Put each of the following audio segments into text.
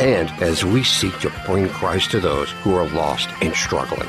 and as we seek to bring Christ to those who are lost and struggling.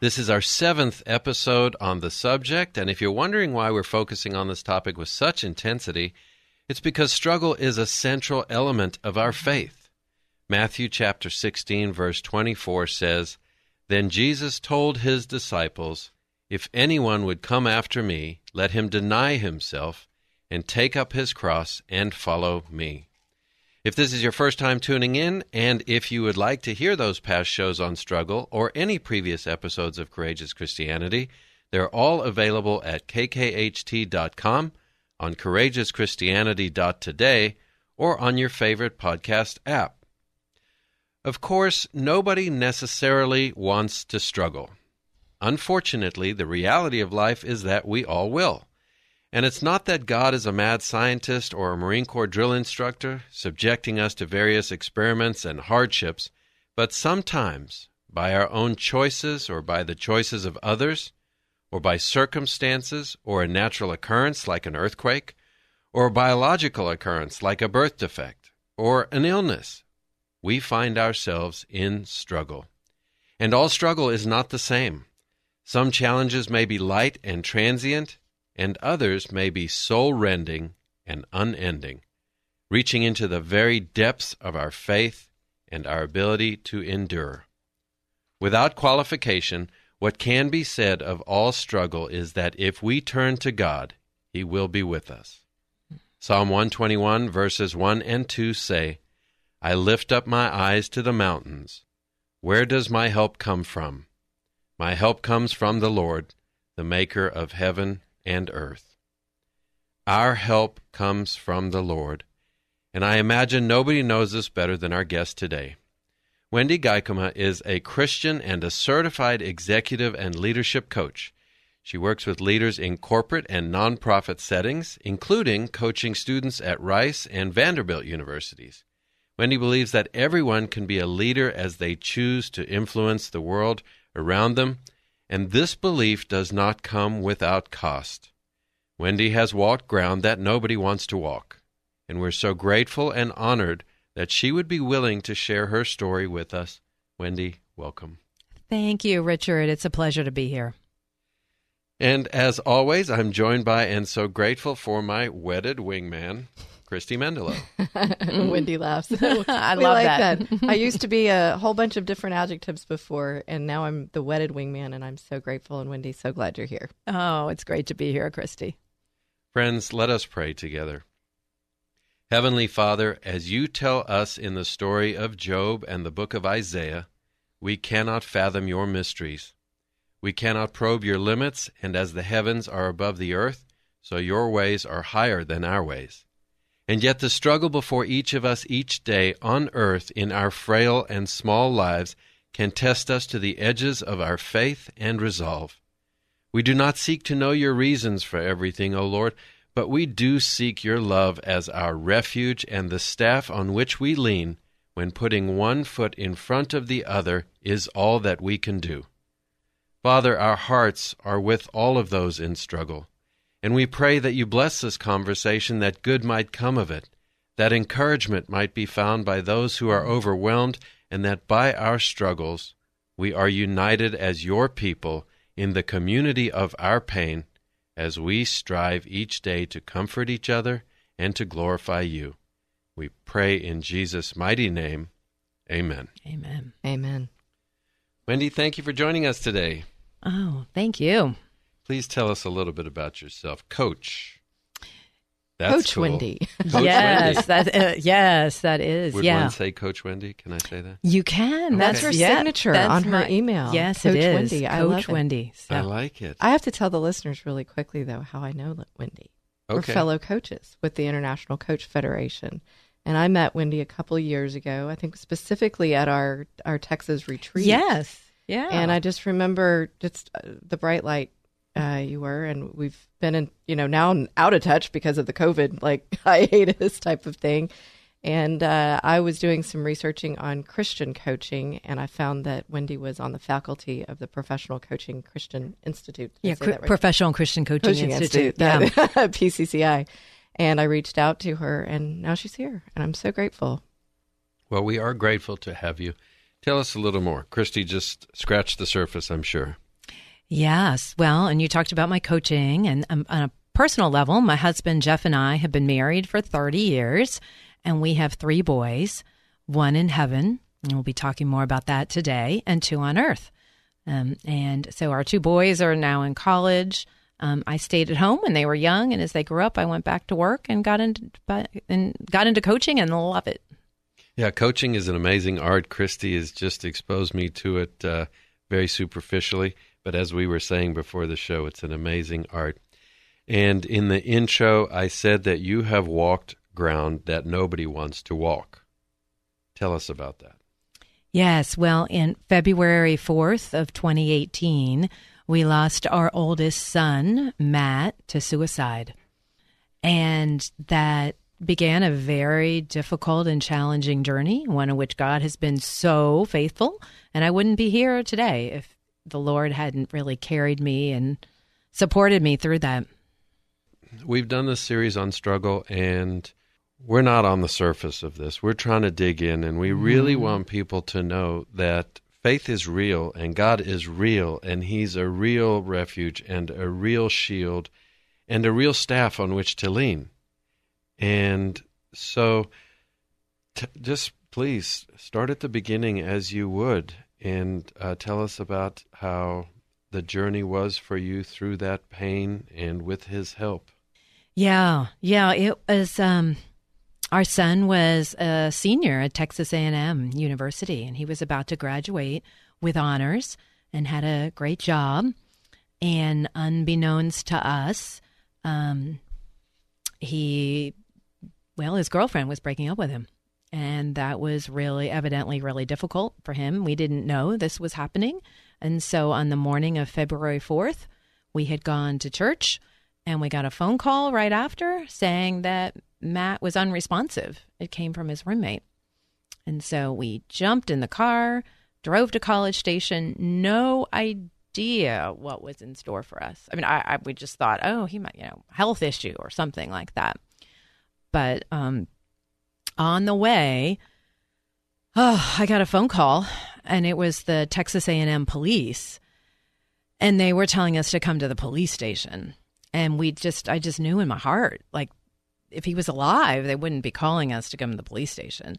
This is our 7th episode on the subject, and if you're wondering why we're focusing on this topic with such intensity, it's because struggle is a central element of our faith. Matthew chapter 16, verse 24 says, "Then Jesus told his disciples, 'If anyone would come after me, let him deny himself and take up his cross and follow me.'" If this is your first time tuning in, and if you would like to hear those past shows on struggle or any previous episodes of Courageous Christianity, they're all available at kkht.com, on CourageousChristianity.today, or on your favorite podcast app. Of course, nobody necessarily wants to struggle. Unfortunately, the reality of life is that we all will. And it's not that God is a mad scientist or a Marine Corps drill instructor subjecting us to various experiments and hardships, but sometimes, by our own choices or by the choices of others, or by circumstances or a natural occurrence like an earthquake, or a biological occurrence like a birth defect or an illness, we find ourselves in struggle. And all struggle is not the same. Some challenges may be light and transient, and others may be soul-rending and unending, reaching into the very depths of our faith and our ability to endure. Without qualification, what can be said of all struggle is that if we turn to God, He will be with us. Psalm 121 verses 1 and 2 say, "I lift up my eyes to the mountains. Where does my help come from? My help comes from the Lord, the maker of heaven and earth." Our help comes from the Lord, and I imagine nobody knows this better than our guest today. Wendy Geikema is a Christian and a certified executive and leadership coach. She works with leaders in corporate and nonprofit settings, including coaching students at Rice and Vanderbilt universities. Wendy believes that everyone can be a leader as they choose to influence the world around them, and this belief does not come without cost. Wendy has walked ground that nobody wants to walk, and we're so grateful and honored that she would be willing to share her story with us. Wendy, welcome. Thank you, Richard. It's a pleasure to be here. And as always, I'm joined by and so grateful for my wedded wingman, Christy Mendelow. Wendy laughs. I love like that. I used to be a whole bunch of different adjectives before, and now I'm the wedded wingman, and I'm so grateful. And Wendy, so glad you're here. Oh, it's great to be here, Christy. Friends, let us pray together. Heavenly Father, as you tell us in the story of Job and the book of Isaiah, we cannot fathom your mysteries. We cannot probe your limits, and as the heavens are above the earth, so your ways are higher than our ways. And yet the struggle before each of us each day on earth in our frail and small lives can test us to the edges of our faith and resolve. We do not seek to know your reasons for everything, O Lord, but we do seek your love as our refuge and the staff on which we lean when putting one foot in front of the other is all that we can do. Father, our hearts are with all of those in struggle, and we pray that you bless this conversation, that good might come of it, that encouragement might be found by those who are overwhelmed, and that by our struggles we are united as your people in the community of our pain, as we strive each day to comfort each other and to glorify you. We pray in Jesus' mighty name. Amen. Amen. Amen. Wendy, thank you for joining us today. Oh, thank you. Please tell us a little bit about yourself. Coach. That's Coach cool. Wendy. Coach yes, Wendy. Yes, that is. Would one say Coach Wendy? Can I say that? You can. Okay. That's her signature on her email. Yes, Coach it is. Wendy. I Coach Wendy. So. I like it. I have to tell the listeners really quickly, though, how I know Wendy. Okay. We're fellow coaches with the International Coach Federation. And I met Wendy a couple years ago, I think specifically at our Texas retreat. Yes. Yeah. And I just remember just the bright light. You were, and we've been in, now I'm out of touch because of the COVID, hiatus type of thing. And I was doing some researching on Christian coaching, and I found that Wendy was on the faculty of the Professional Coaching Christian Institute. Professional Christian Coaching Institute. PCCI. And I reached out to her, and now she's here, and I'm so grateful. Well, we are grateful to have you. Tell us a little more. Christy just scratched the surface, I'm sure. Yes. Well, and you talked about my coaching, and on a personal level, my husband, Jeff, and I have been married for 30 years, and we have 3 boys, 1 in heaven, and we'll be talking more about that today, and 2 on earth. And so our 2 boys are now in college. I stayed at home when they were young, and as they grew up, I went back to work and got into coaching and love it. Yeah, coaching is an amazing art. Christy has just exposed me to it very superficially. But as we were saying before the show, it's an amazing art. And in the intro, I said that you have walked ground that nobody wants to walk. Tell us about that. Yes. Well, in February 4th of 2018, we lost our oldest son, Matt, to suicide. And that began a very difficult and challenging journey, one in which God has been so faithful. And I wouldn't be here today if the Lord hadn't really carried me and supported me through that. We've done this series on struggle, and we're not on the surface of this. We're trying to dig in, and we really want people to know that faith is real, and God is real, and He's a real refuge and a real shield and a real staff on which to lean. And so just please start at the beginning as you would. And tell us about how the journey was for you through that pain and with his help. Yeah. It was, our son was a senior at Texas A&M University, and he was about to graduate with honors and had a great job. And unbeknownst to us, his girlfriend was breaking up with him. And that was evidently really difficult for him. We didn't know this was happening. And so on the morning of February 4th, we had gone to church, and we got a phone call right after saying that Matt was unresponsive. It came from his roommate. And so we jumped in the car, drove to College Station, no idea what was in store for us. I mean, we just thought, oh, he might, health issue or something like that. But on the way, I got a phone call, and it was the Texas A&M police, and they were telling us to come to the police station. And I just knew in my heart, if he was alive, they wouldn't be calling us to come to the police station.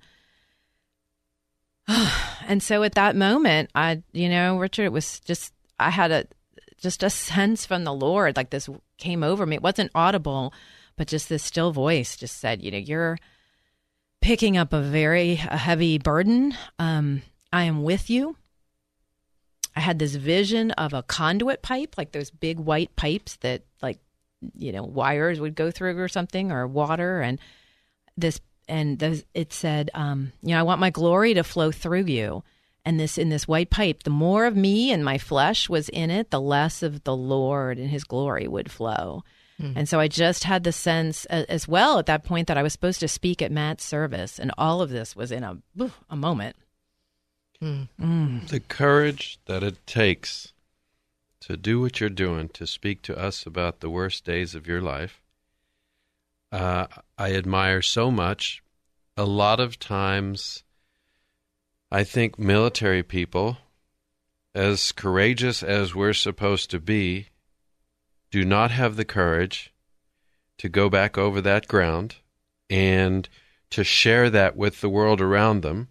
And so at that moment, Richard, it was just, I had a sense from the Lord, this came over me. It wasn't audible, but just this still voice just said, you're picking up a heavy burden. I am with you. I had this vision of a conduit pipe, those big white pipes that you know, wires would go through or something, or water, and this, and those, it said, you know, I want my glory to flow through you. And this, in this white pipe, the more of me and my flesh was in it, the less of the Lord and his glory would flow. Mm-hmm. And so I just had the sense as well at that point that I was supposed to speak at Matt's service. And all of this was in a moment. Mm-hmm. Mm. The courage that it takes to do what you're doing, to speak to us about the worst days of your life. I admire so much. A lot of times, I think military people, as courageous as we're supposed to be, do not have the courage to go back over that ground and to share that with the world around them.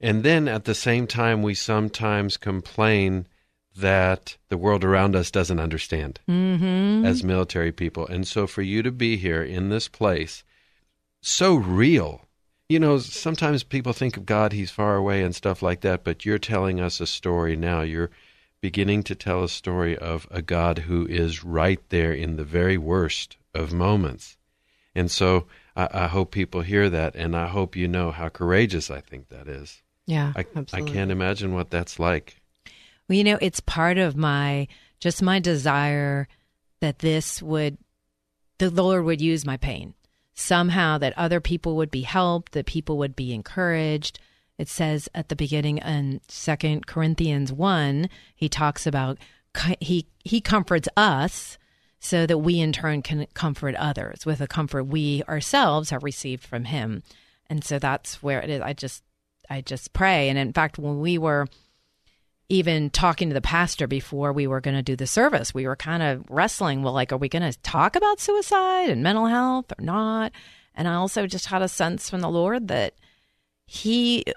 And then at the same time, we sometimes complain that the world around us doesn't understand mm-hmm. as military people. And so for you to be here in this place, so real. You know, sometimes people think of God, he's far away and stuff like that, but you're telling us a story now. You're beginning to tell a story of a God who is right there in the very worst of moments. And so I hope people hear that, and I hope you know how courageous I think that is. Yeah, absolutely. I can't imagine what that's like. Well, you know, it's part of my desire that the Lord would use my pain. Somehow, that other people would be helped, that people would be encouraged. It says at the beginning in 2 Corinthians 1, he talks about he comforts us so that we in turn can comfort others with a comfort we ourselves have received from him. And so that's where it is. I just pray. And in fact, when we were even talking to the pastor before we were going to do the service, we were kind of wrestling. Well, like, are we going to talk about suicide and mental health or not? And I also just had a sense from the Lord that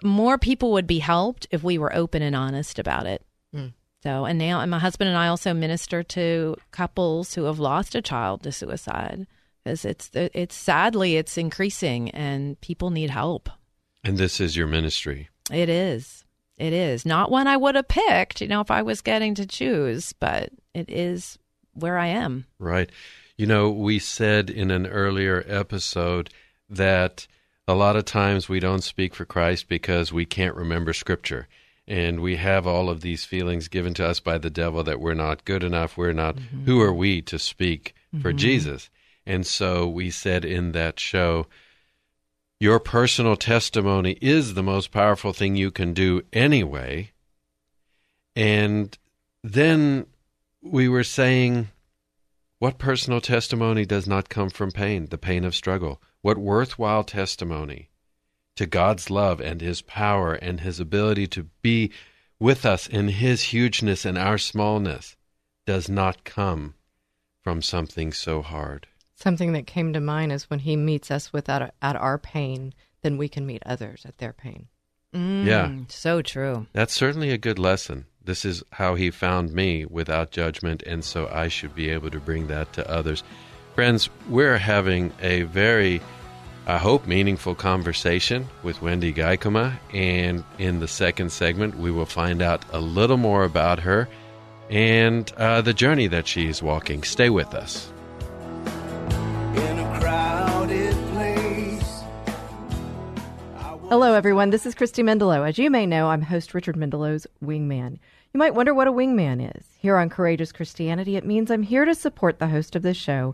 more people would be helped if we were open and honest about it. Mm. So, and my husband and I also minister to couples who have lost a child to suicide, because it's sadly increasing and people need help. And this is your ministry. It is. It is not one I would have picked, you know, if I was getting to choose, but it is where I am. Right. You know, we said in an earlier episode that a lot of times we don't speak for Christ because we can't remember Scripture. And we have all of these feelings given to us by the devil that we're not good enough. We're not, mm-hmm. who are we to speak mm-hmm. for Jesus? And so we said in that show, your personal testimony is the most powerful thing you can do anyway. And then we were saying, what personal testimony does not come from pain, the pain of struggle? What worthwhile testimony to God's love and his power and his ability to be with us in his hugeness and our smallness does not come from something so hard? Something that came to mind is when he meets us at our pain, then we can meet others at their pain. Mm, yeah. So true. That's certainly a good lesson. This is how he found me, without judgment, and so I should be able to bring that to others. Friends, we're having a very, I hope, meaningful conversation with Wendy Geikema, and in the second segment, we will find out a little more about her and the journey that she's walking. Stay with us. Hello, everyone. This is Christy Mendelow. As you may know, I'm host Richard Mendelow's Wingman. You might wonder what a wingman is. Here on Courageous Christianity, it means I'm here to support the host of this show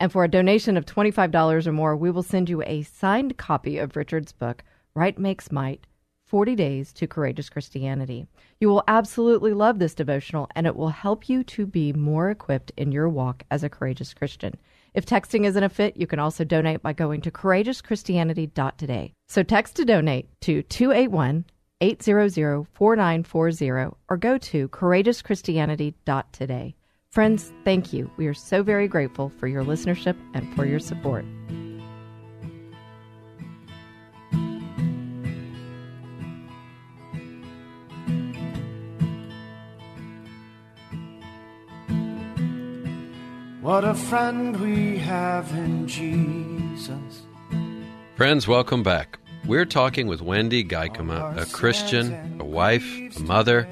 And for a donation of $25 or more, we will send you a signed copy of Richard's book, Right Makes Might, 40 Days to Courageous Christianity. You will absolutely love this devotional, and it will help you to be more equipped in your walk as a courageous Christian. If texting isn't a fit, you can also donate by going to CourageousChristianity.today. So text to donate to 281-800-4940 or go to CourageousChristianity.today. Friends, thank you. We are so very grateful for your listenership and for your support. What a friend we have in Jesus. Friends, welcome back. We're talking with Wendy Geikema, a Christian, a wife, a mother,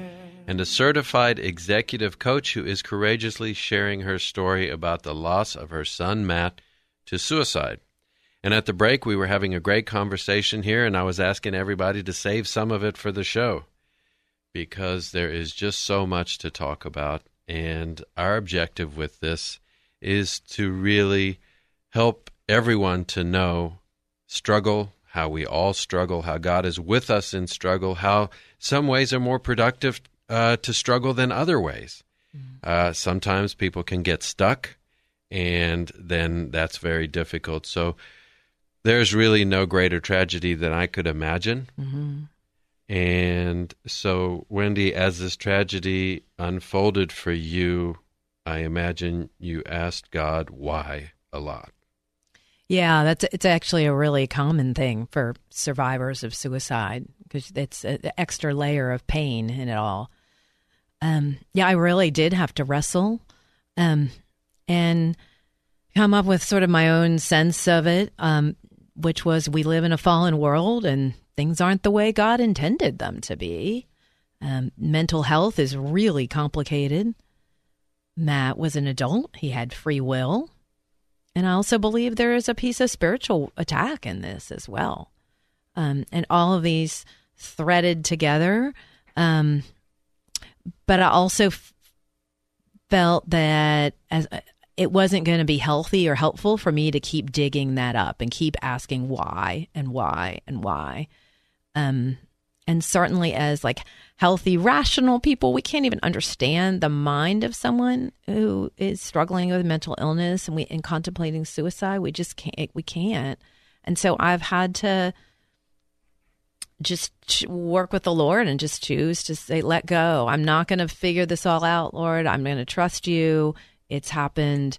and a certified executive coach who is courageously sharing her story about the loss of her son, Matt, to suicide. And at the break, we were having a great conversation here, and I was asking everybody to save some of it for the show because there is just so much to talk about. And our objective with this is to really help everyone to know struggle, how we all struggle, how God is with us in struggle, how some ways are more productive to struggle than other ways. Sometimes people can get stuck, and then that's very difficult. So there's really no greater tragedy than I could imagine. Mm-hmm. And so, Wendy, as this tragedy unfolded for you, I imagine you asked God why a lot. Yeah, it's actually a really common thing for survivors of suicide because it's an extra layer of pain in it all. Yeah, I really did have to wrestle and come up with sort of my own sense of it, which was we live in a fallen world and things aren't the way God intended them to be. Mental health is really complicated. Matt was an adult. He had free will. And I also believe there is a piece of spiritual attack in this as well. And all of these threaded together. But I also felt that as it wasn't going to be healthy or helpful for me to keep digging that up and keep asking why and why and why. And certainly as like healthy, rational people, we can't even understand the mind of someone who is struggling with mental illness and contemplating suicide. We just can't. We can't. And so I've had to just work with the Lord and just choose to say, let go. I'm not going to figure this all out, Lord. I'm going to trust you. It's happened.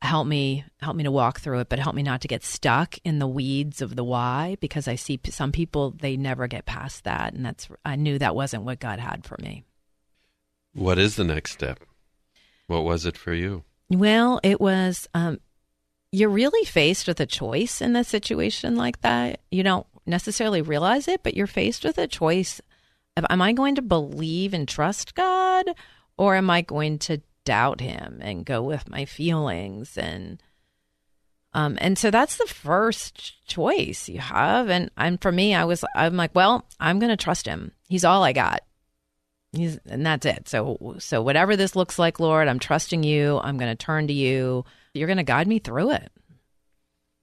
Help me to walk through it, but help me not to get stuck in the weeds of the why, because I see some people, they never get past that. And I knew that wasn't what God had for me. What is the next step? What was it for you? Well, it was, you're really faced with a choice in a situation like that. You don't necessarily realize it, but you're faced with a choice of, am I going to believe and trust God, or am I going to doubt him and go with my feelings? And so that's the first choice you have. And for me, I'm like, well, I'm going to trust him. He's all I got. And that's it. So whatever this looks like, Lord, I'm trusting you. I'm going to turn to you. You're going to guide me through it.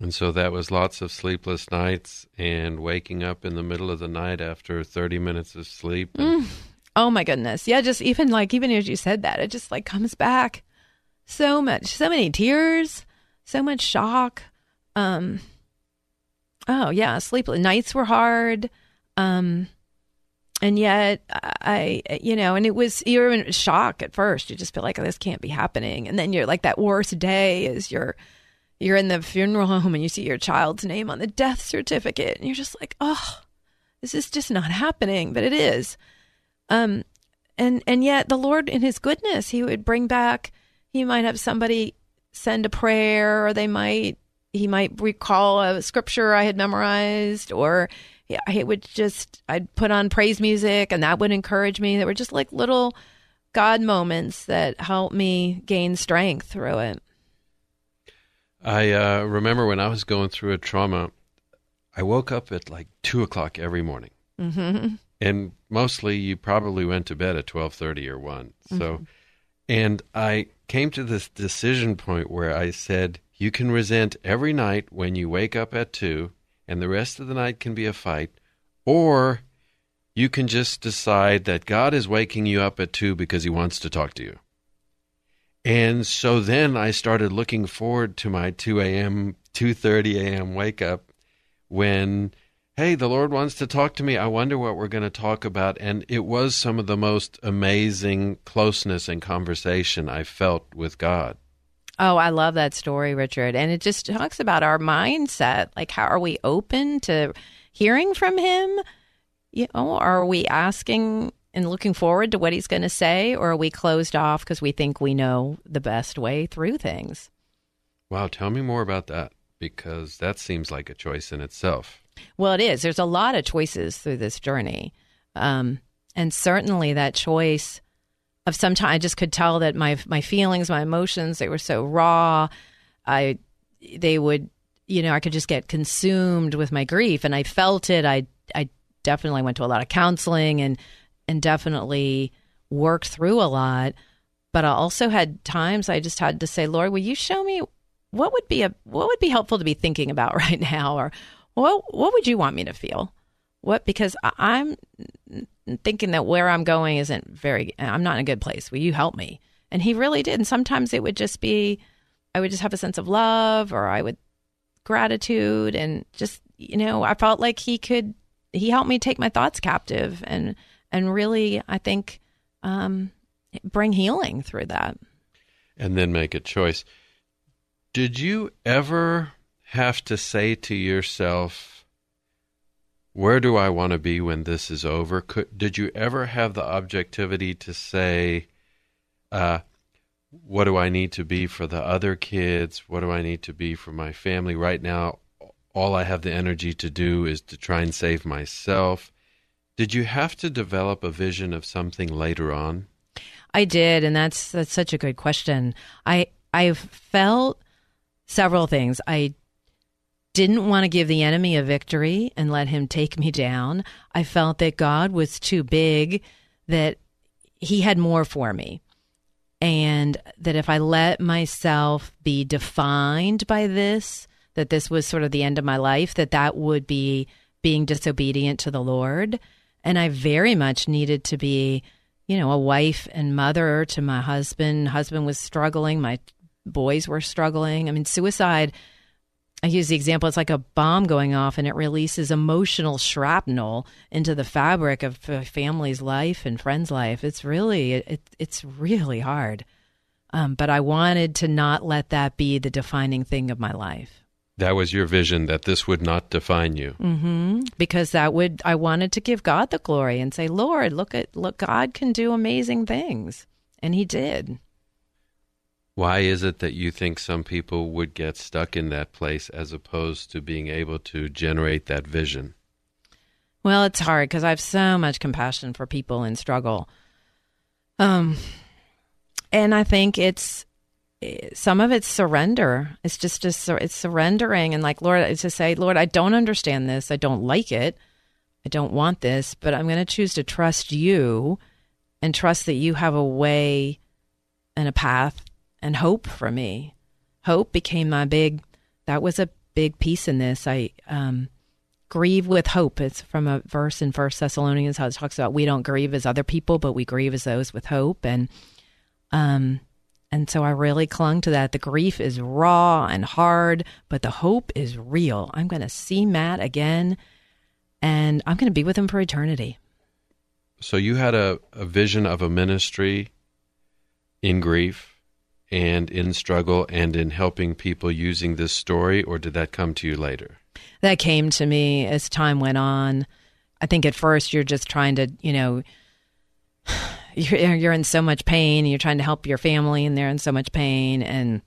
And so that was lots of sleepless nights and waking up in the middle of the night after 30 minutes of sleep. Oh my goodness. Yeah, just even as you said that, it just comes back so much, so many tears, so much shock. Sleepless nights were hard. And yet and you're in shock at first. You just feel like, oh, this can't be happening. And then you're like, that worst day is you're in the funeral home and you see your child's name on the death certificate and you're just like, oh, this is just not happening, but it is. And yet the Lord in his goodness, he would bring back, he might have somebody send a prayer, or he might recall a scripture I had memorized, or I'd put on praise music and that would encourage me. There were just little God moments that helped me gain strength through it. I remember when I was going through a trauma, I woke up at 2:00 every morning. Mm-hmm. And mostly you probably went to bed at 12:30 or 1. So, mm-hmm. And I came to this decision point where I said, you can resent every night when you wake up at 2 and the rest of the night can be a fight, or you can just decide that God is waking you up at 2 because he wants to talk to you. And so then I started looking forward to my 2 a.m., 2:30 a.m. wake up when hey, the Lord wants to talk to me. I wonder what we're going to talk about. And it was some of the most amazing closeness and conversation I felt with God. Oh, I love that story, Richard. And it just talks about our mindset. Like, how are we open to hearing from him? You know, are we asking and looking forward to what he's going to say? Or are we closed off because we think we know the best way through things? Wow. Tell me more about that, because that seems like a choice in itself. Well, it is. There's a lot of choices through this journey. And certainly that choice of sometimes I just could tell that my feelings, my emotions, they were so raw. I could just get consumed with my grief, and I felt it. I definitely went to a lot of counseling and definitely worked through a lot. But I also had times I just had to say, Lord, will you show me what would be helpful to be thinking about right now? Or what would you want me to feel? Because I'm thinking that where I'm going I'm not in a good place. Will you help me? And he really did. And sometimes it would just be, I would just have a sense of love, or I would gratitude, and just, I felt like he helped me take my thoughts captive and really, I think, bring healing through that. And then make a choice. Did you ever have to say to yourself, where do I want to be when this is over? Did you ever have the objectivity to say, what do I need to be for the other kids? What do I need to be for my family? Right now, all I have the energy to do is to try and save myself. Did you have to develop a vision of something later on? I did, and that's such a good question. I've felt several things. I didn't want to give the enemy a victory and let him take me down. I felt that God was too big, that he had more for me, and that if I let myself be defined by this, that this was sort of the end of my life, that would be being disobedient to the Lord. And I very much needed to be, a wife and mother to my husband. Husband was struggling. My boys were struggling. I mean, suicide, I use the example, it's like a bomb going off, and it releases emotional shrapnel into the fabric of a family's life and friend's life. It's really hard. But I wanted to not let that be the defining thing of my life. That was your vision, that this would not define you. Mm-hmm. Because I wanted to give God the glory and say, Lord, look, God can do amazing things. And he did. Why is it that you think some people would get stuck in that place as opposed to being able to generate that vision? Well, it's hard because I have so much compassion for people in struggle. And I think some of it's surrender. It's it's surrendering. And like, Lord, it's to say, Lord, I don't understand this. I don't like it. I don't want this, but I'm going to choose to trust you and trust that you have a way and a path and hope for me. Hope became that was a big piece in this. I grieve with hope. It's from a verse in 1 Thessalonians, how it talks about we don't grieve as other people, but we grieve as those with hope. And so I really clung to that. The grief is raw and hard, but the hope is real. I'm going to see Matt again, and I'm going to be with him for eternity. So you had a vision of a ministry in grief and in struggle and in helping people using this story, or did that come to you later? That came to me as time went on. I think at first you're just trying to, you're in so much pain, and you're trying to help your family, and they're in so much pain, and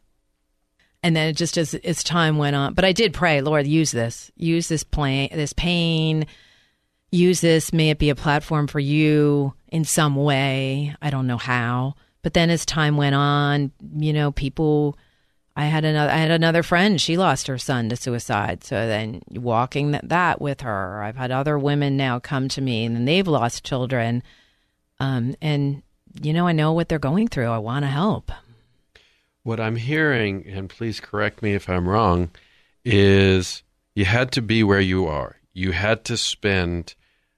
then it just as time went on. But I did pray, Lord, use this pain, use this. May it be a platform for you in some way. I don't know how. But then as time went on, people. I had another friend. She lost her son to suicide. So then walking that with her. I've had other women now come to me, and then they've lost children. I know what they're going through. I want to help. What I'm hearing, and please correct me if I'm wrong, is you had to be where you are. You had to spend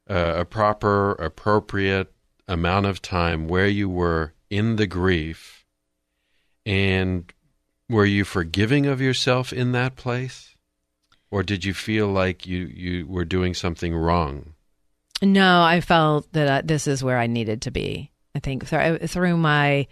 a proper, appropriate amount of time where you were in the grief. And were you forgiving of yourself in that place? Or did you feel like you were doing something wrong? No, I felt that this is where I needed to be. I think through my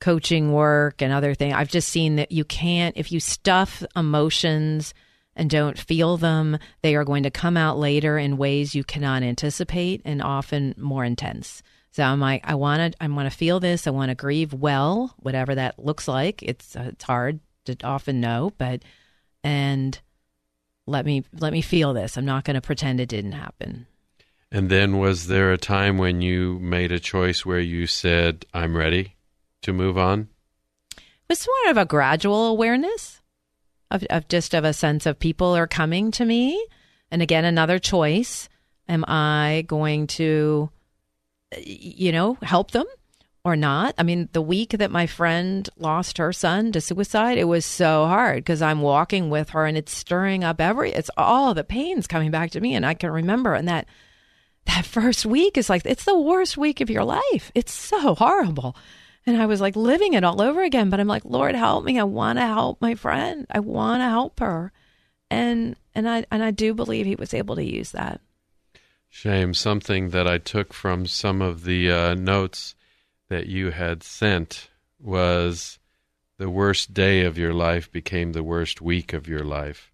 coaching work and other things, I've just seen that you can't, if you stuff emotions and don't feel them, they are going to come out later in ways you cannot anticipate and often more intense. So I'm like, I want to feel this. I want to grieve well, whatever that looks like. It's hard to often know, but let me feel this. I'm not going to pretend it didn't happen. And then was there a time when you made a choice where you said, I'm ready to move on? It was sort of a gradual awareness of a sense of people are coming to me. And again, another choice. Am I going to, help them or not? I mean, the week that my friend lost her son to suicide, it was so hard because I'm walking with her and it's stirring up it's all the pain's coming back to me. And I can remember and that first week is like, it's the worst week of your life. It's so horrible. And I was like living it all over again, but I'm like, Lord, help me. I want to help my friend. I want to help her. And I do believe he was able to use that. Shame. Something that I took from some of the notes that you had sent was the worst day of your life became the worst week of your life.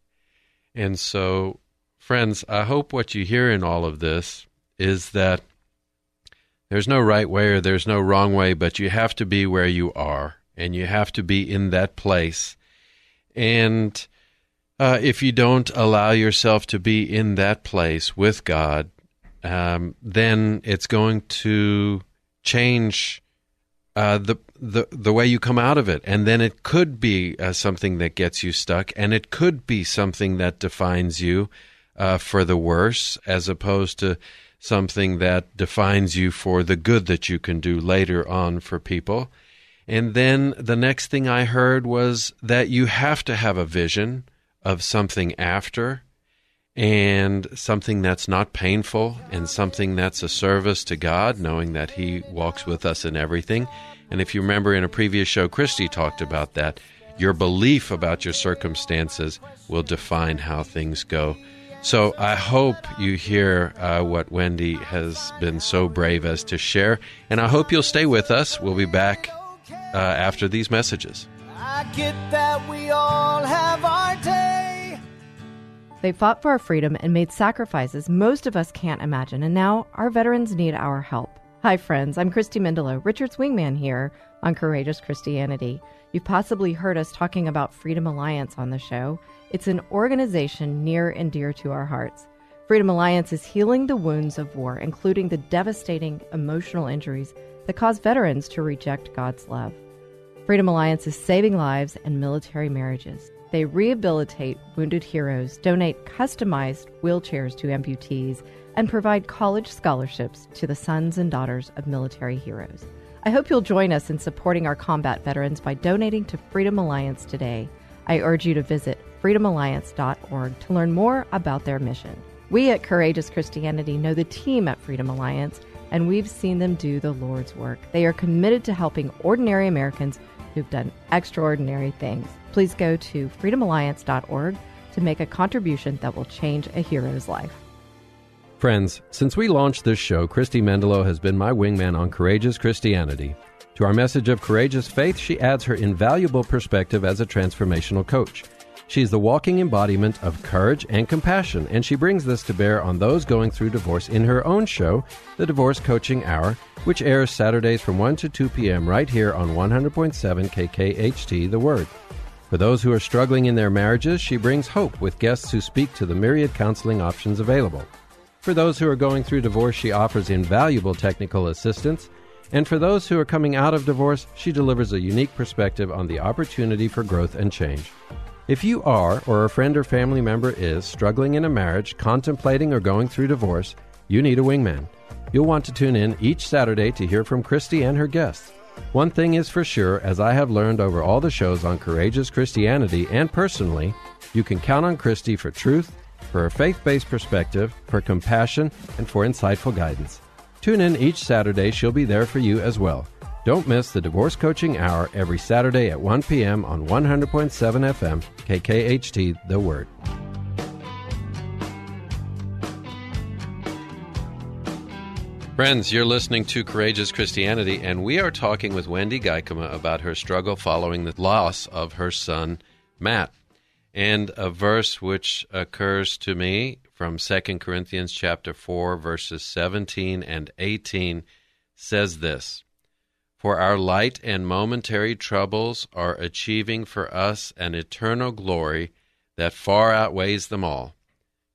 And so, friends, I hope what you hear in all of this is that there's no right way or there's no wrong way, but you have to be where you are, and you have to be in that place. And if you don't allow yourself to be in that place with God, then it's going to change the way you come out of it. And then it could be something that gets you stuck, and it could be something that defines you for the worse, as opposed to something that defines you for the good that you can do later on for people. And then the next thing I heard was that you have to have a vision of something after, and something that's not painful, and something that's a service to God, knowing that He walks with us in everything. And if you remember in a previous show, Christy talked about that. Your belief about your circumstances will define how things go. So I hope you hear what Wendy has been so brave as to share, and I hope you'll stay with us. We'll be back after these messages. I get that we all have our day. They fought for our freedom and made sacrifices most of us can't imagine, and now our veterans need our help. Hi, friends. I'm Christy Mendelow, Richard's wingman here on Courageous Christianity. You've possibly heard us talking about Freedom Alliance on the show. It's an organization near and dear to our hearts. Freedom Alliance is healing the wounds of war, including the devastating emotional injuries that cause veterans to reject God's love. Freedom Alliance is saving lives and military marriages. They rehabilitate wounded heroes, donate customized wheelchairs to amputees, and provide college scholarships to the sons and daughters of military heroes. I hope you'll join us in supporting our combat veterans by donating to Freedom Alliance today. I urge you to visit freedomalliance.org to learn more about their mission. We at Courageous Christianity know the team at Freedom Alliance, and we've seen them do the Lord's work. They are committed to helping ordinary Americans who've done extraordinary things. Please go to freedomalliance.org to make a contribution that will change a hero's life. Friends, since we launched this show, Christy Mendelow has been my wingman on Courageous Christianity. To our message of courageous faith, she adds her invaluable perspective as a transformational coach. She is the walking embodiment of courage and compassion, and she brings this to bear on those going through divorce in her own show, The Divorce Coaching Hour, which airs Saturdays from 1 to 2 p.m. right here on 100.7 KKHT, The Word. For those who are struggling in their marriages, she brings hope with guests who speak to the myriad counseling options available. For those who are going through divorce, she offers invaluable technical assistance. And for those who are coming out of divorce, she delivers a unique perspective on the opportunity for growth and change. If you are, or a friend or family member is, struggling in a marriage, contemplating or going through divorce, you need a wingman. You'll want to tune in each Saturday to hear from Christy and her guests. One thing is for sure, as I have learned over all the shows on Courageous Christianity and personally, you can count on Christy for truth, for a faith-based perspective, for compassion, and for insightful guidance. Tune in each Saturday. She'll be there for you as well. Don't miss the Divorce Coaching Hour every Saturday at 1 p.m. on 100.7 FM, KKHT, The Word. Friends, you're listening to Courageous Christianity, and we are talking with Wendy Geikema about her struggle following the loss of her son, Matt, and a verse which occurs to me from 2 Corinthians chapter 4, verses 17 and 18, says this, "For our light and momentary troubles are achieving for us an eternal glory that far outweighs them all.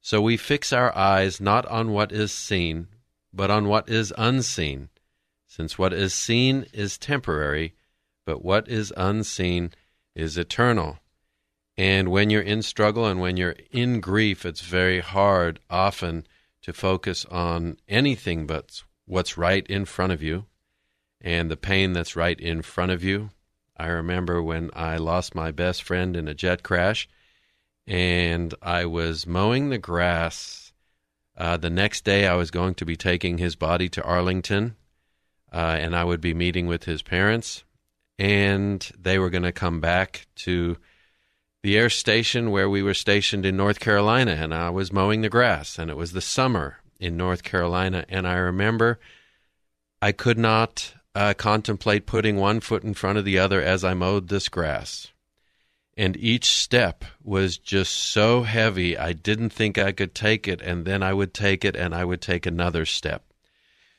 So we fix our eyes not on what is seen, but on what is unseen, since what is seen is temporary, but what is unseen is eternal." And when you're in struggle and when you're in grief, it's very hard often to focus on anything but what's right in front of you and the pain that's right in front of you. I remember when I lost my best friend in a jet crash, and I was mowing the grass. The next day, I was going to be taking his body to Arlington, and I would be meeting with his parents, and they were going to come back to the air station where we were stationed in North Carolina, and I was mowing the grass, and it was the summer in North Carolina, and I remember I could not contemplate putting one foot in front of the other as I mowed this grass. And each step was just so heavy, I didn't think I could take it, and then I would take it, and I would take another step.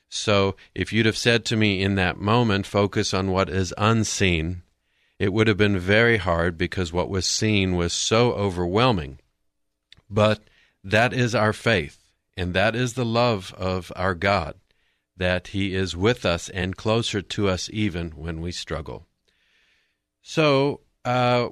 So if you'd have said to me in that moment, focus on what is unseen, it would have been very hard because what was seen was so overwhelming. But that is our faith, and that is the love of our God, that He is with us and closer to us even when we struggle. So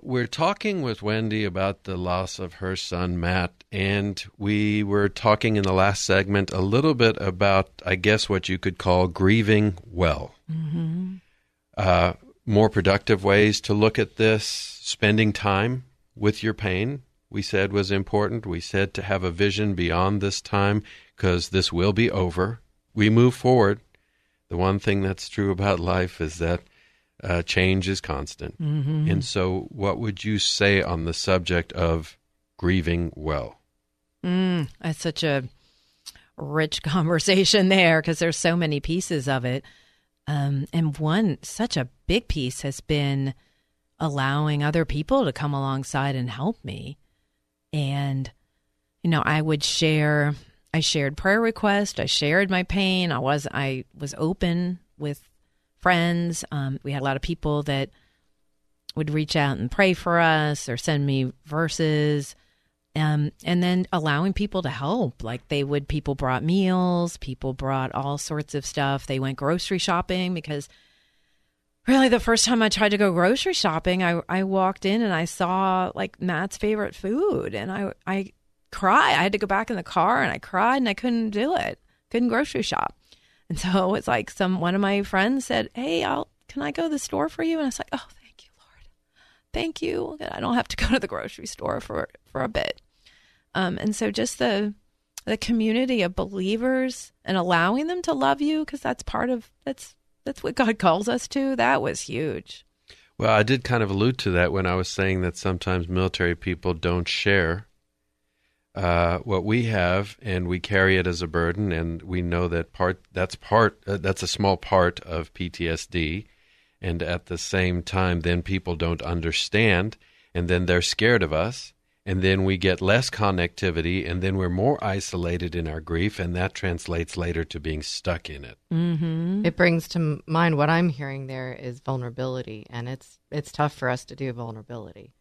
we're talking with Wendy about the loss of her son, Matt, and we were talking in the last segment a little bit about, I guess, what you could call grieving well. Mm-hmm. More productive ways to look at this, spending time with your pain, we said was important. We said to have a vision beyond this time because this will be over. We move forward. The one thing that's true about life is that change is constant. Mm-hmm. And so what would you say on the subject of grieving well? That's such a rich conversation there because there's so many pieces of it. And one, such a big piece has been allowing other people to come alongside and help me. And, you know, I shared prayer requests. I shared my pain. I was open with friends. We had a lot of people that would reach out and pray for us or send me verses. And then allowing people to help. Like people brought meals, people brought all sorts of stuff. They went grocery shopping because really the first time I tried to go grocery shopping, I walked in and I saw like Matt's favorite food and I cried. I had to go back in the car and I cried and I couldn't do it. Couldn't grocery shop. And so it's like one of my friends said, "Hey, can I go to the store for you?" And I was like, "Oh, thank you, Lord. Thank you. I don't have to go to the grocery store for a bit." And so just the community of believers and allowing them to love you, because that's part of that's what God calls us to. That was huge. Well, I did kind of allude to that when I was saying that sometimes military people don't share what we have, and we carry it as a burden, and we know that that's a small part of PTSD, and at the same time, then people don't understand, and then they're scared of us, and then we get less connectivity, and then we're more isolated in our grief, and that translates later to being stuck in it. Mm-hmm. It brings to mind what I'm hearing there is vulnerability, and it's tough for us to do vulnerability,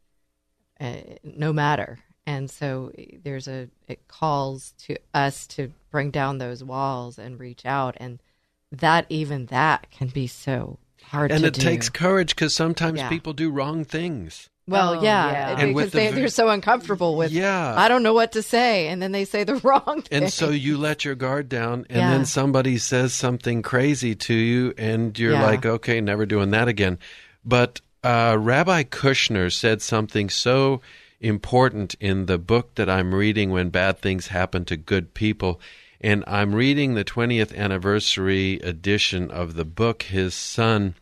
no matter. And so it calls to us to bring down those walls and reach out. And that can be so hard to do. And it takes courage because sometimes people do wrong things. Well, and because they're so uncomfortable with, I don't know what to say. And then they say the wrong thing. And so you let your guard down and then somebody says something crazy to you and you're like, okay, never doing that again. But Rabbi Kushner said something so important in the book that I'm reading, When Bad Things Happen to Good People. And I'm reading the 20th anniversary edition of the book. His son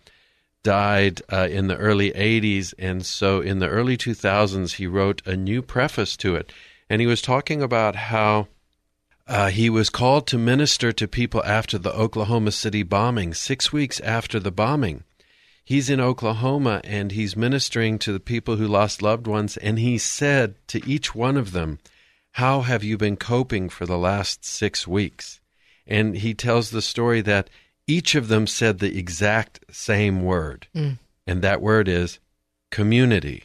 died in the early 80s. And so in the early 2000s, he wrote a new preface to it. And he was talking about how He was called to minister to people after the Oklahoma City bombing. 6 weeks after the bombing, he's in Oklahoma, and he's ministering to the people who lost loved ones, and he said to each one of them, "How have you been coping for the last 6 weeks?" And he tells the story that each of them said the exact same word, and that word is community.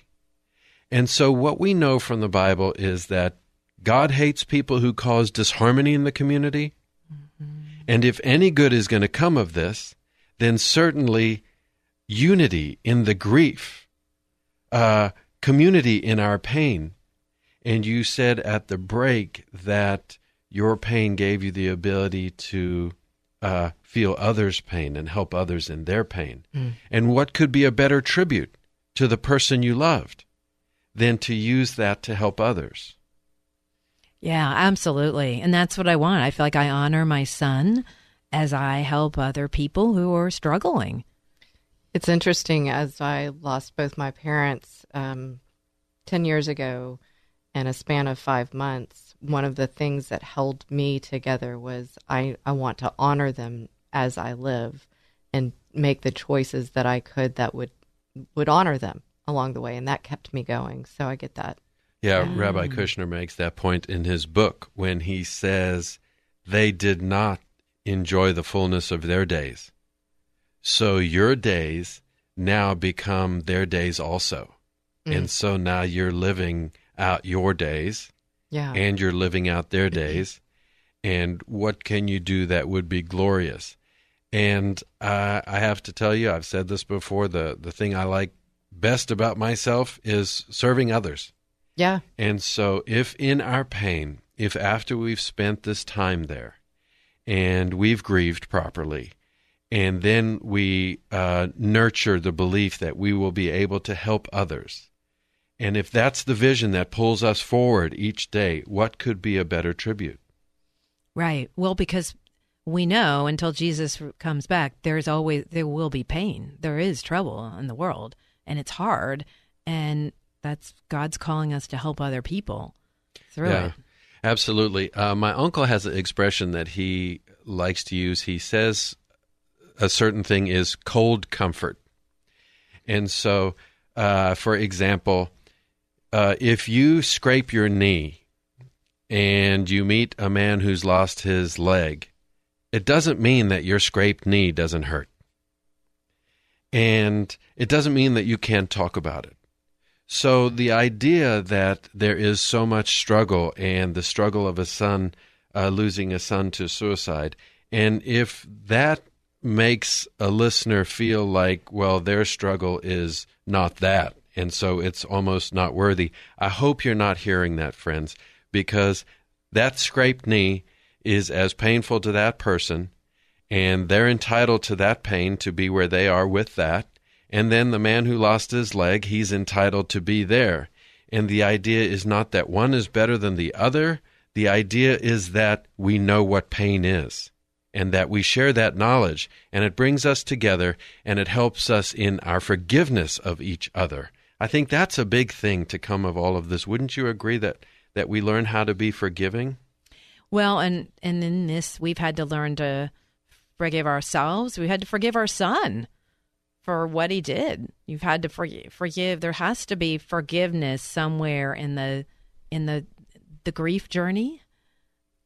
And so what we know from the Bible is that God hates people who cause disharmony in the community, and if any good is going to come of this, then certainly unity in the grief, community in our pain. And you said at the break that your pain gave you the ability to feel others' pain and help others in their pain. And what could be a better tribute to the person you loved than to use that to help others? Yeah, absolutely. And that's what I want. I feel like I honor my son as I help other people who are struggling. It's interesting, as I lost both my parents 10 years ago in a span of 5 months, one of the things that held me together was I want to honor them as I live and make the choices that I could that would honor them along the way, and that kept me going, so I get that. Yeah, Rabbi Kushner makes that point in his book when he says they did not enjoy the fullness of their days. So your days now become their days also. And so now you're living out your days, and you're living out their days. And what can you do that would be glorious? And I have to tell you, I've said this before, the thing I like best about myself is serving others. Yeah. And so if in our pain, if after we've spent this time there and we've grieved properly, and then we nurture the belief that we will be able to help others. And if that's the vision that pulls us forward each day, what could be a better tribute? Right. Well, because we know until Jesus comes back, there will be pain. There is trouble in the world, and it's hard. And that's God's calling us to help other people through it. Absolutely. My uncle has an expression that he likes to use. He says a certain thing is cold comfort. And so, for example, if you scrape your knee and you meet a man who's lost his leg, it doesn't mean that your scraped knee doesn't hurt. And it doesn't mean that you can't talk about it. So the idea that there is so much struggle, and the struggle of a son, losing a son to suicide, and if that makes a listener feel like, well, their struggle is not that, and so it's almost not worthy. I hope you're not hearing that, friends, because that scraped knee is as painful to that person, and they're entitled to that pain to be where they are with that. And then the man who lost his leg, he's entitled to be there. And the idea is not that one is better than the other. The idea is that we know what pain is, and that we share that knowledge, and it brings us together, and it helps us in our forgiveness of each other. I think that's a big thing to come of all of this. Wouldn't you agree that we learn how to be forgiving? Well, and in this, we've had to learn to forgive ourselves. We had to forgive our son for what he did. You've had to forgive. There has to be forgiveness somewhere in the grief journey.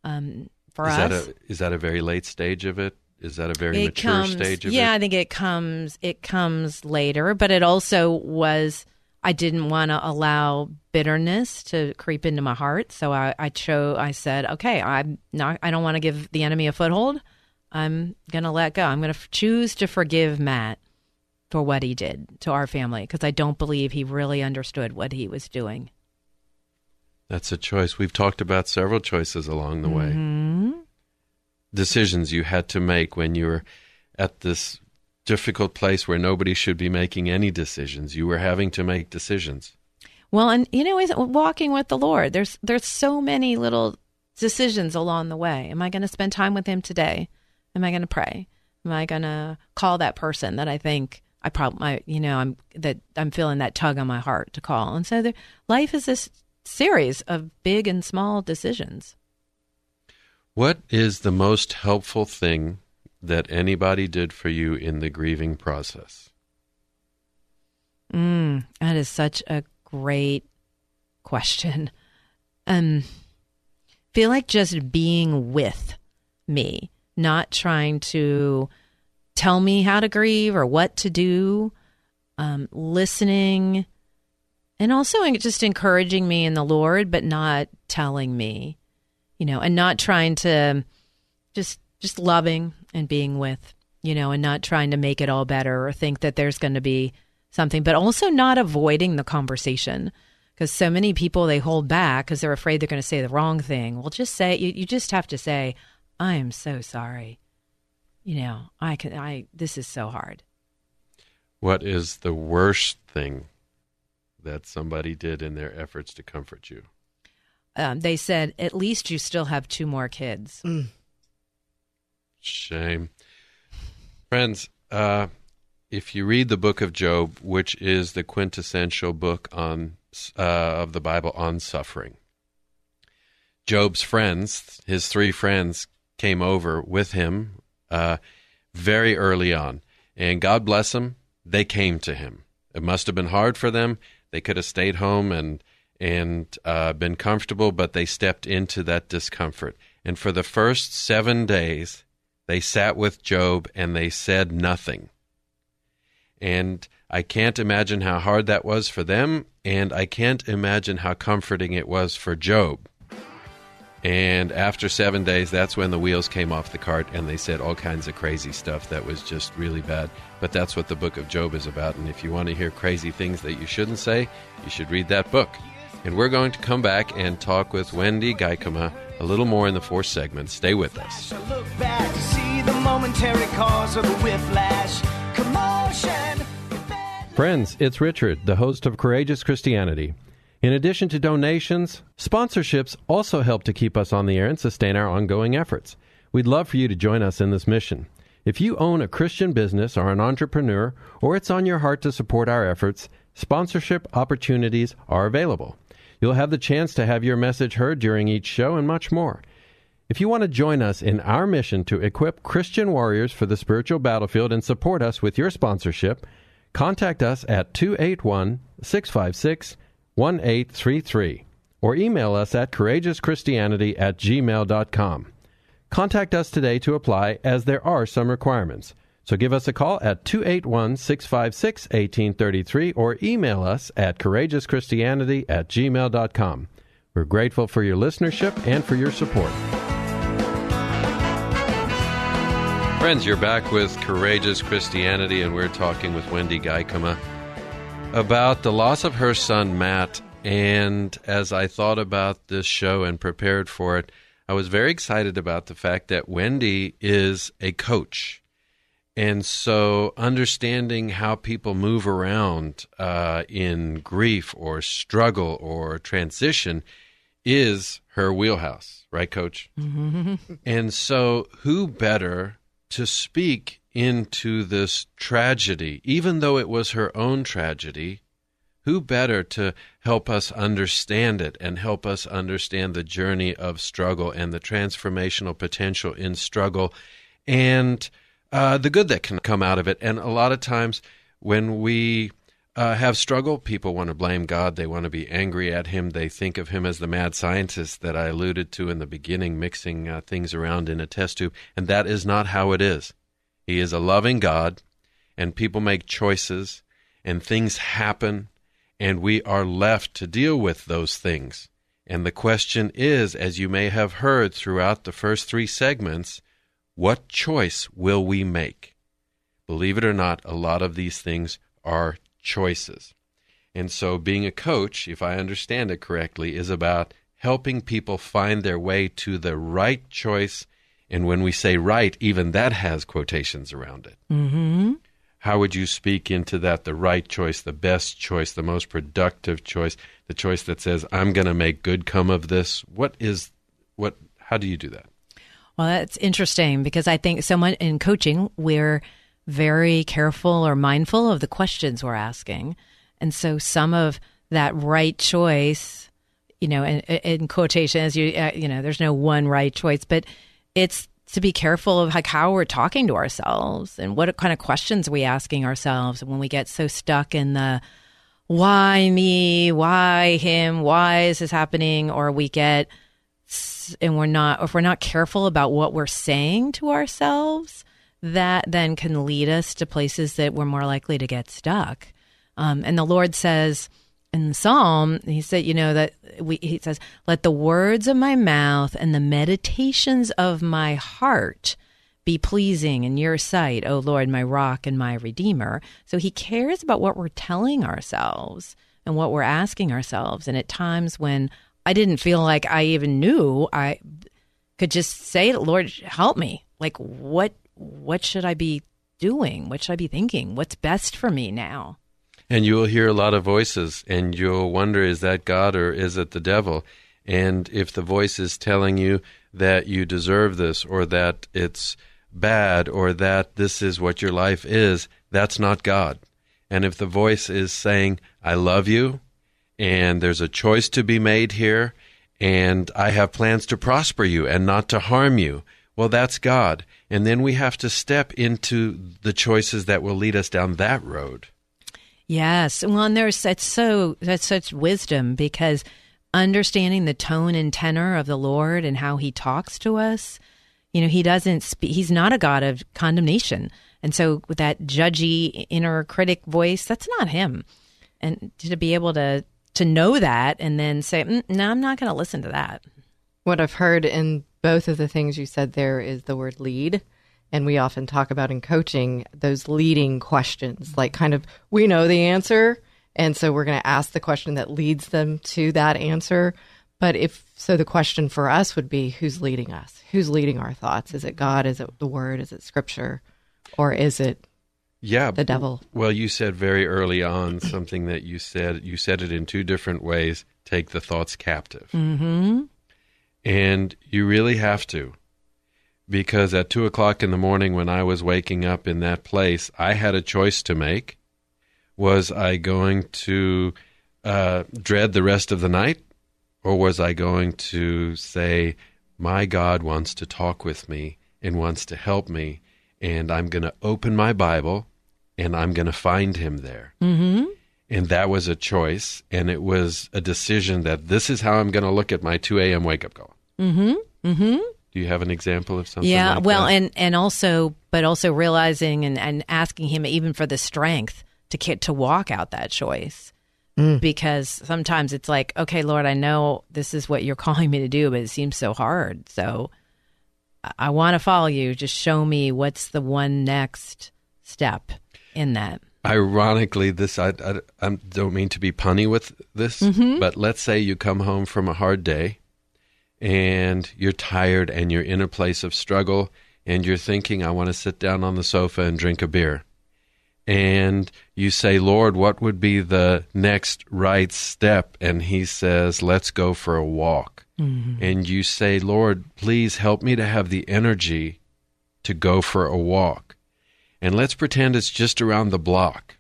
Is that a very late stage of it? Is that a very mature stage of it? Yeah, I think it comes later, but it also was, I didn't want to allow bitterness to creep into my heart, so I said, okay, I don't want to give the enemy a foothold. I'm going to let go. I'm going to choose to forgive Matt for what he did to our family, because I don't believe he really understood what he was doing. That's a choice. We've talked about several choices along the way. Decisions you had to make when you were at this difficult place where nobody should be making any decisions. You were having to make decisions. Well, and you know, isn't walking with the Lord, there's so many little decisions along the way. Am I going to spend time with him today? Am I going to pray? Am I going to call that person that I think I'm feeling that tug on my heart to call? And so life is this series of big and small decisions. What is the most helpful thing that anybody did for you in the grieving process? That is such a great question. Feel like just being with me, not trying to tell me how to grieve or what to do, listening, and also just encouraging me in the Lord, but not telling me, you know, and not trying to just loving and being with, you know, and not trying to make it all better or think that there's going to be something, but also not avoiding the conversation, because so many people, they hold back because they're afraid they're going to say the wrong thing. Well, just say, you just have to say, I am so sorry. You know, this is so hard. What is the worst thing that somebody did in their efforts to comfort you? They said, at least you still have 2 more kids. Shame. Friends, if you read the book of Job, which is the quintessential book on of the Bible on suffering, Job's friends, his 3 friends, came over with him very early on. And God bless them, they came to him. It must have been hard for them. They could have stayed home and been comfortable, but they stepped into that discomfort. And for the first 7 days, they sat with Job and they said nothing. And I can't imagine how hard that was for them, and I can't imagine how comforting it was for Job. And after 7 days, that's when the wheels came off the cart, and they said all kinds of crazy stuff that was just really bad. But that's what the book of Job is about, and if you want to hear crazy things that you shouldn't say, you should read that book. And we're going to come back and talk with Wendy Geikema a little more in the 4th segment. Stay with us. I look back to see the momentary cause of the whiplash, commotion. Friends, it's Richard, the host of Courageous Christianity. In addition to donations, sponsorships also help to keep us on the air and sustain our ongoing efforts. We'd love for you to join us in this mission. If you own a Christian business or an entrepreneur, or it's on your heart to support our efforts, sponsorship opportunities are available. You'll have the chance to have your message heard during each show and much more. If you want to join us in our mission to equip Christian warriors for the spiritual battlefield and support us with your sponsorship, contact us at 281-656-1833 or email us at courageouschristianity@gmail.com. Contact us today to apply, as there are some requirements. So give us a call at 281-656-1833 or email us at courageouschristianity@gmail.com. We're grateful for your listenership and for your support. Friends, you're back with Courageous Christianity, and we're talking with Wendy Geikema about the loss of her son, Matt. And as I thought about this show and prepared for it, I was very excited about the fact that Wendy is a coach. And so understanding how people move around in grief or struggle or transition is her wheelhouse, right, Coach? And so who better to speak into this tragedy, even though it was her own tragedy, who better to help us understand it and help us understand the journey of struggle and the transformational potential in struggle and the good that can come out of it. And a lot of times when we have struggle, people want to blame God. They want to be angry at him. They think of him as the mad scientist that I alluded to in the beginning, mixing things around in a test tube. And that is not how it is. He is a loving God, and people make choices, and things happen, and we are left to deal with those things. And the question is, as you may have heard throughout the first 3 segments, what choice will we make? Believe it or not, a lot of these things are choices. And so being a coach, if I understand it correctly, is about helping people find their way to the right choice. And when we say right, even that has quotations around it. How would you speak into that, the right choice, the best choice, the most productive choice, the choice that says, I'm going to make good come of this? How do you do that? Well, that's interesting, because I think so much in coaching, we're very careful or mindful of the questions we're asking. And so some of that right choice, you know, in quotation, as you know, there's no one right choice, but It's to be careful of like how we're talking to ourselves and what kind of questions are we asking ourselves when we get so stuck in the why me, why him, why is this happening, or we get and we're not, if we're not careful about what we're saying to ourselves, that then can lead us to places that we're more likely to get stuck. And the Lord says in the Psalm, he said, you know, that he says, let the words of my mouth and the meditations of my heart be pleasing in your sight, O Lord, my rock and my redeemer. So he cares about what we're telling ourselves and what we're asking ourselves. And at times when I didn't feel like I even knew, I could just say, Lord, help me. Like, what should I be doing? What should I be thinking? What's best for me now? And you will hear a lot of voices, and you'll wonder, is that God or is it the devil? And if the voice is telling you that you deserve this, or that it's bad, or that this is what your life is, that's not God. And if the voice is saying, I love you, and there's a choice to be made here, and I have plans to prosper you and not to harm you, well, that's God. And then we have to step into the choices that will lead us down that road. Yes. Well, and that's such wisdom, because understanding the tone and tenor of the Lord and how he talks to us, you know, he doesn't speak, he's not a God of condemnation. And so with that judgy inner critic voice, that's not him. And to be able to know that and then say, no, I'm not going to listen to that. What I've heard in both of the things you said there is the word lead. And we often talk about in coaching those leading questions, like kind of we know the answer, and so we're going to ask the question that leads them to that answer. But if so, the question for us would be, who's leading us? Who's leading our thoughts? Is it God? Is it the Word? Is it Scripture? Or is it the devil? Well, you said very early on something that you said it in two different ways, take the thoughts captive. Mm-hmm. And you really have to. Because at 2 o'clock in the morning when I was waking up in that place, I had a choice to make. Was I going to dread the rest of the night? Or was I going to say, my God wants to talk with me and wants to help me, and I'm going to open my Bible and I'm going to find him there. Mm-hmm. And that was a choice, and it was a decision that this is how I'm going to look at my 2 a.m. wake-up call. Mm-hmm, mm-hmm. Do you have an example of something like well, that? Yeah, and also realizing and asking him even for the strength to walk out that choice. Mm. Because sometimes it's like, okay, Lord, I know this is what you're calling me to do, but it seems so hard. So I want to follow you. Just show me what's the one next step in that. Ironically, this I don't mean to be punny with this, mm-hmm. but let's say you come home from a hard day, and you're tired and you're in a place of struggle and you're thinking, I want to sit down on the sofa and drink a beer. And you say, Lord, what would be the next right step? And he says, let's go for a walk. Mm-hmm. And you say, Lord, please help me to have the energy to go for a walk. And let's pretend it's just around the block.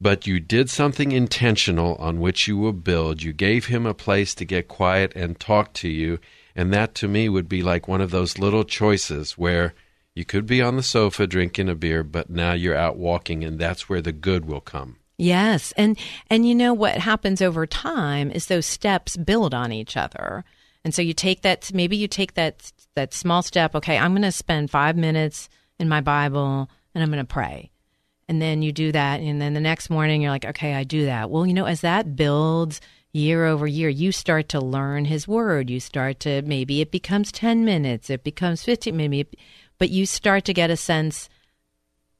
But you did something intentional on which you will build. You gave him a place to get quiet and talk to you. And that to me would be like one of those little choices where you could be on the sofa drinking a beer, but now you're out walking, and that's where the good will come. Yes. And you know what happens over time is those steps build on each other. And so you take that, maybe you take that small step. Okay, I'm going to spend 5 minutes in my Bible and I'm going to pray. And then you do that, and then the next morning you're like, okay, I do that. Well, you know, as that builds year over year, you start to learn his word. You start to, maybe it becomes 10 minutes, it becomes 15, but you start to get a sense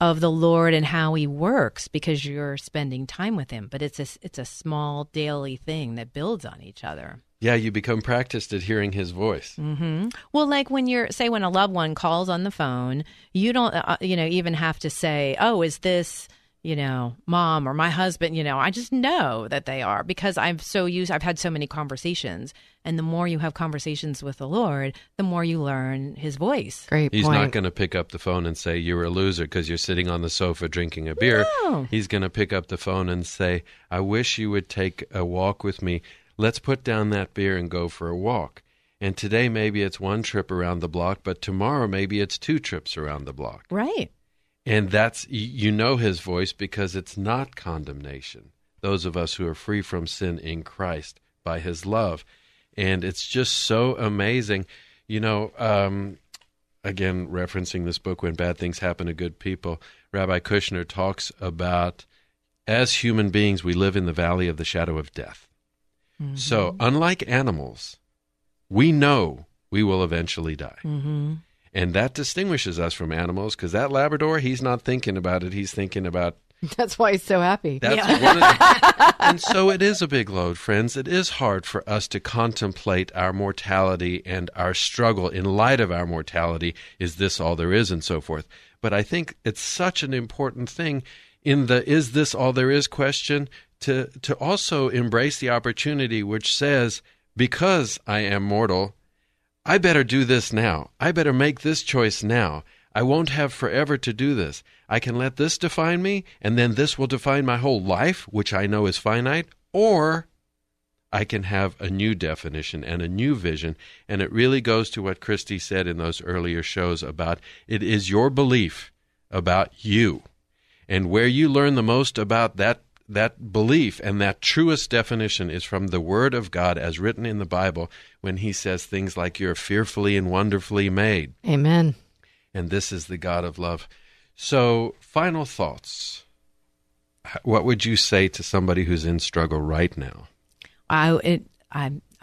of the Lord and how he works because you're spending time with him. But it's a small daily thing that builds on each other. Yeah, you become practiced at hearing his voice. Mm-hmm. Well, like when a loved one calls on the phone, you don't, even have to say, oh, is this, mom or my husband? I just know that they are because I've had so many conversations. And the more you have conversations with the Lord, the more you learn his voice. Great point. He's not going to pick up the phone and say, you're a loser because you're sitting on the sofa drinking a beer. No. He's going to pick up the phone and say, I wish you would take a walk with me. Let's put down that beer and go for a walk. And today maybe it's one trip around the block, but tomorrow maybe it's two trips around the block. Right. And that's, you know his voice because it's not condemnation. Those of us who are free from sin in Christ by his love. And it's just so amazing. You know, again, referencing this book, When Bad Things Happen to Good People, Rabbi Kushner talks about, as human beings, we live in the valley of the shadow of death. Mm-hmm. So unlike animals, we know we will eventually die. Mm-hmm. And that distinguishes us from animals because that Labrador, he's not thinking about it. He's thinking about... That's why he's so happy. That's one of the, and so it is a big load, friends. It is hard for us to contemplate our mortality and our struggle in light of our mortality. Is this all there is and so forth? But I think it's such an important thing in the is this all there is question to also embrace the opportunity which says, because I am mortal, I better do this now. I better make this choice now. I won't have forever to do this. I can let this define me, and then this will define my whole life, which I know is finite, or I can have a new definition and a new vision. And it really goes to what Christy said in those earlier shows about it is your belief about you. And where you learn the most about that belief and that truest definition is from the Word of God as written in the Bible when he says things like you're fearfully and wonderfully made. Amen. And this is the God of love. So, final thoughts. What would you say to somebody who's in struggle right now? I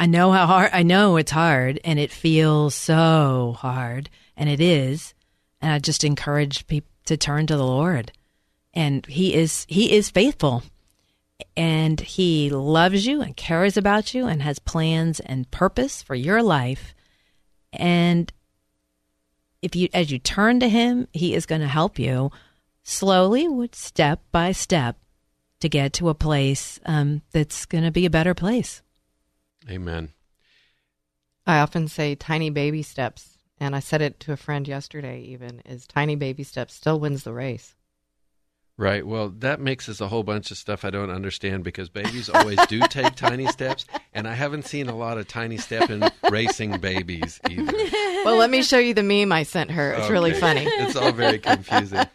know how hard, I know it's hard, and it feels so hard, and it is. And I just encourage people to turn to the Lord. And he is faithful, and he loves you and cares about you and has plans and purpose for your life. And if you, as you turn to him, he is going to help you slowly, step by step, to get to a place that's going to be a better place. Amen. I often say tiny baby steps, and I said it to a friend yesterday even, is tiny baby steps still wins the race. Right. Well, that mixes a whole bunch of stuff I don't understand because babies always do take tiny steps, and I haven't seen a lot of tiny step in racing babies either. Well, let me show you the meme I sent her. It's okay. Really funny. It's all very confusing.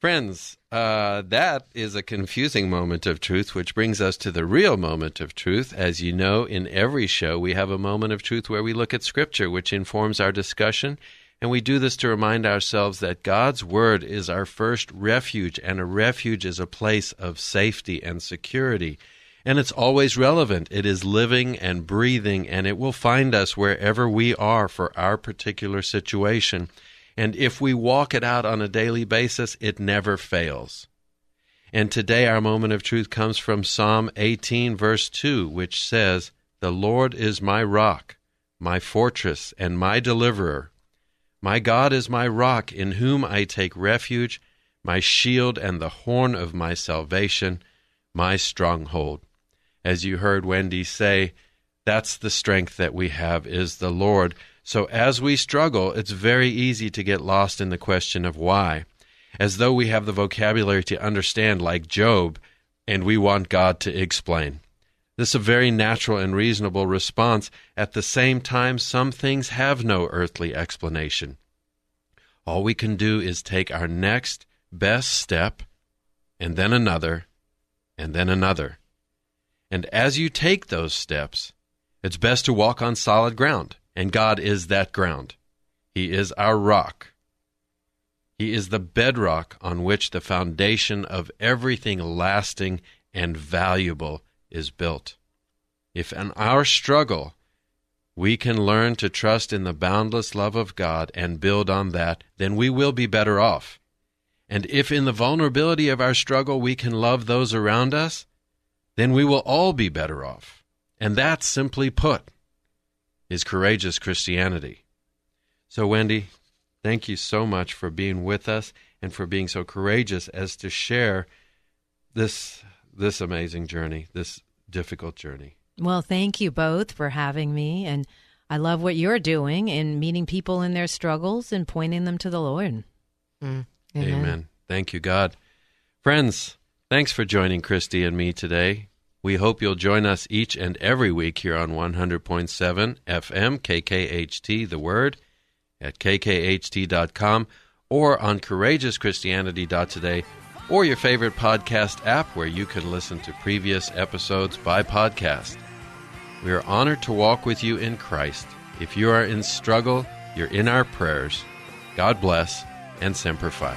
Friends, that is a confusing moment of truth, which brings us to the real moment of truth. As you know, in every show, we have a moment of truth where we look at Scripture, which informs our discussion. And we do this to remind ourselves that God's Word is our first refuge, and a refuge is a place of safety and security. And it's always relevant. It is living and breathing, and it will find us wherever we are for our particular situation. And if we walk it out on a daily basis, it never fails. And today our moment of truth comes from Psalm 18, verse 2, which says, "The Lord is my rock, my fortress, and my deliverer. My God is my rock, in whom I take refuge, my shield and the horn of my salvation, my stronghold." As you heard Wendy say, that's the strength that we have is the Lord. So as we struggle, it's very easy to get lost in the question of why, as though we have the vocabulary to understand like Job, and we want God to explain. This is a very natural and reasonable response. At the same time, some things have no earthly explanation. All we can do is take our next best step, and then another, and then another. And as you take those steps, it's best to walk on solid ground, and God is that ground. He is our rock. He is the bedrock on which the foundation of everything lasting and valuable is built. If in our struggle we can learn to trust in the boundless love of God and build on that, then we will be better off. And if in the vulnerability of our struggle we can love those around us, then we will all be better off. And that, simply put, is courageous Christianity. So, Wendy, thank you so much for being with us and for being so courageous as to share this amazing journey, this difficult journey. Well, thank you both for having me. And I love what you're doing in meeting people in their struggles and pointing them to the Lord. Mm. Amen. Amen. Thank you, God. Friends, thanks for joining Christy and me today. We hope you'll join us each and every week here on 100.7 FM, KKHT, The Word, at kkht.com, or on CourageousChristianity.today, or your favorite podcast app where you can listen to previous episodes by podcast. We are honored to walk with you in Christ. If you are in struggle, you're in our prayers. God bless and Semper Fi.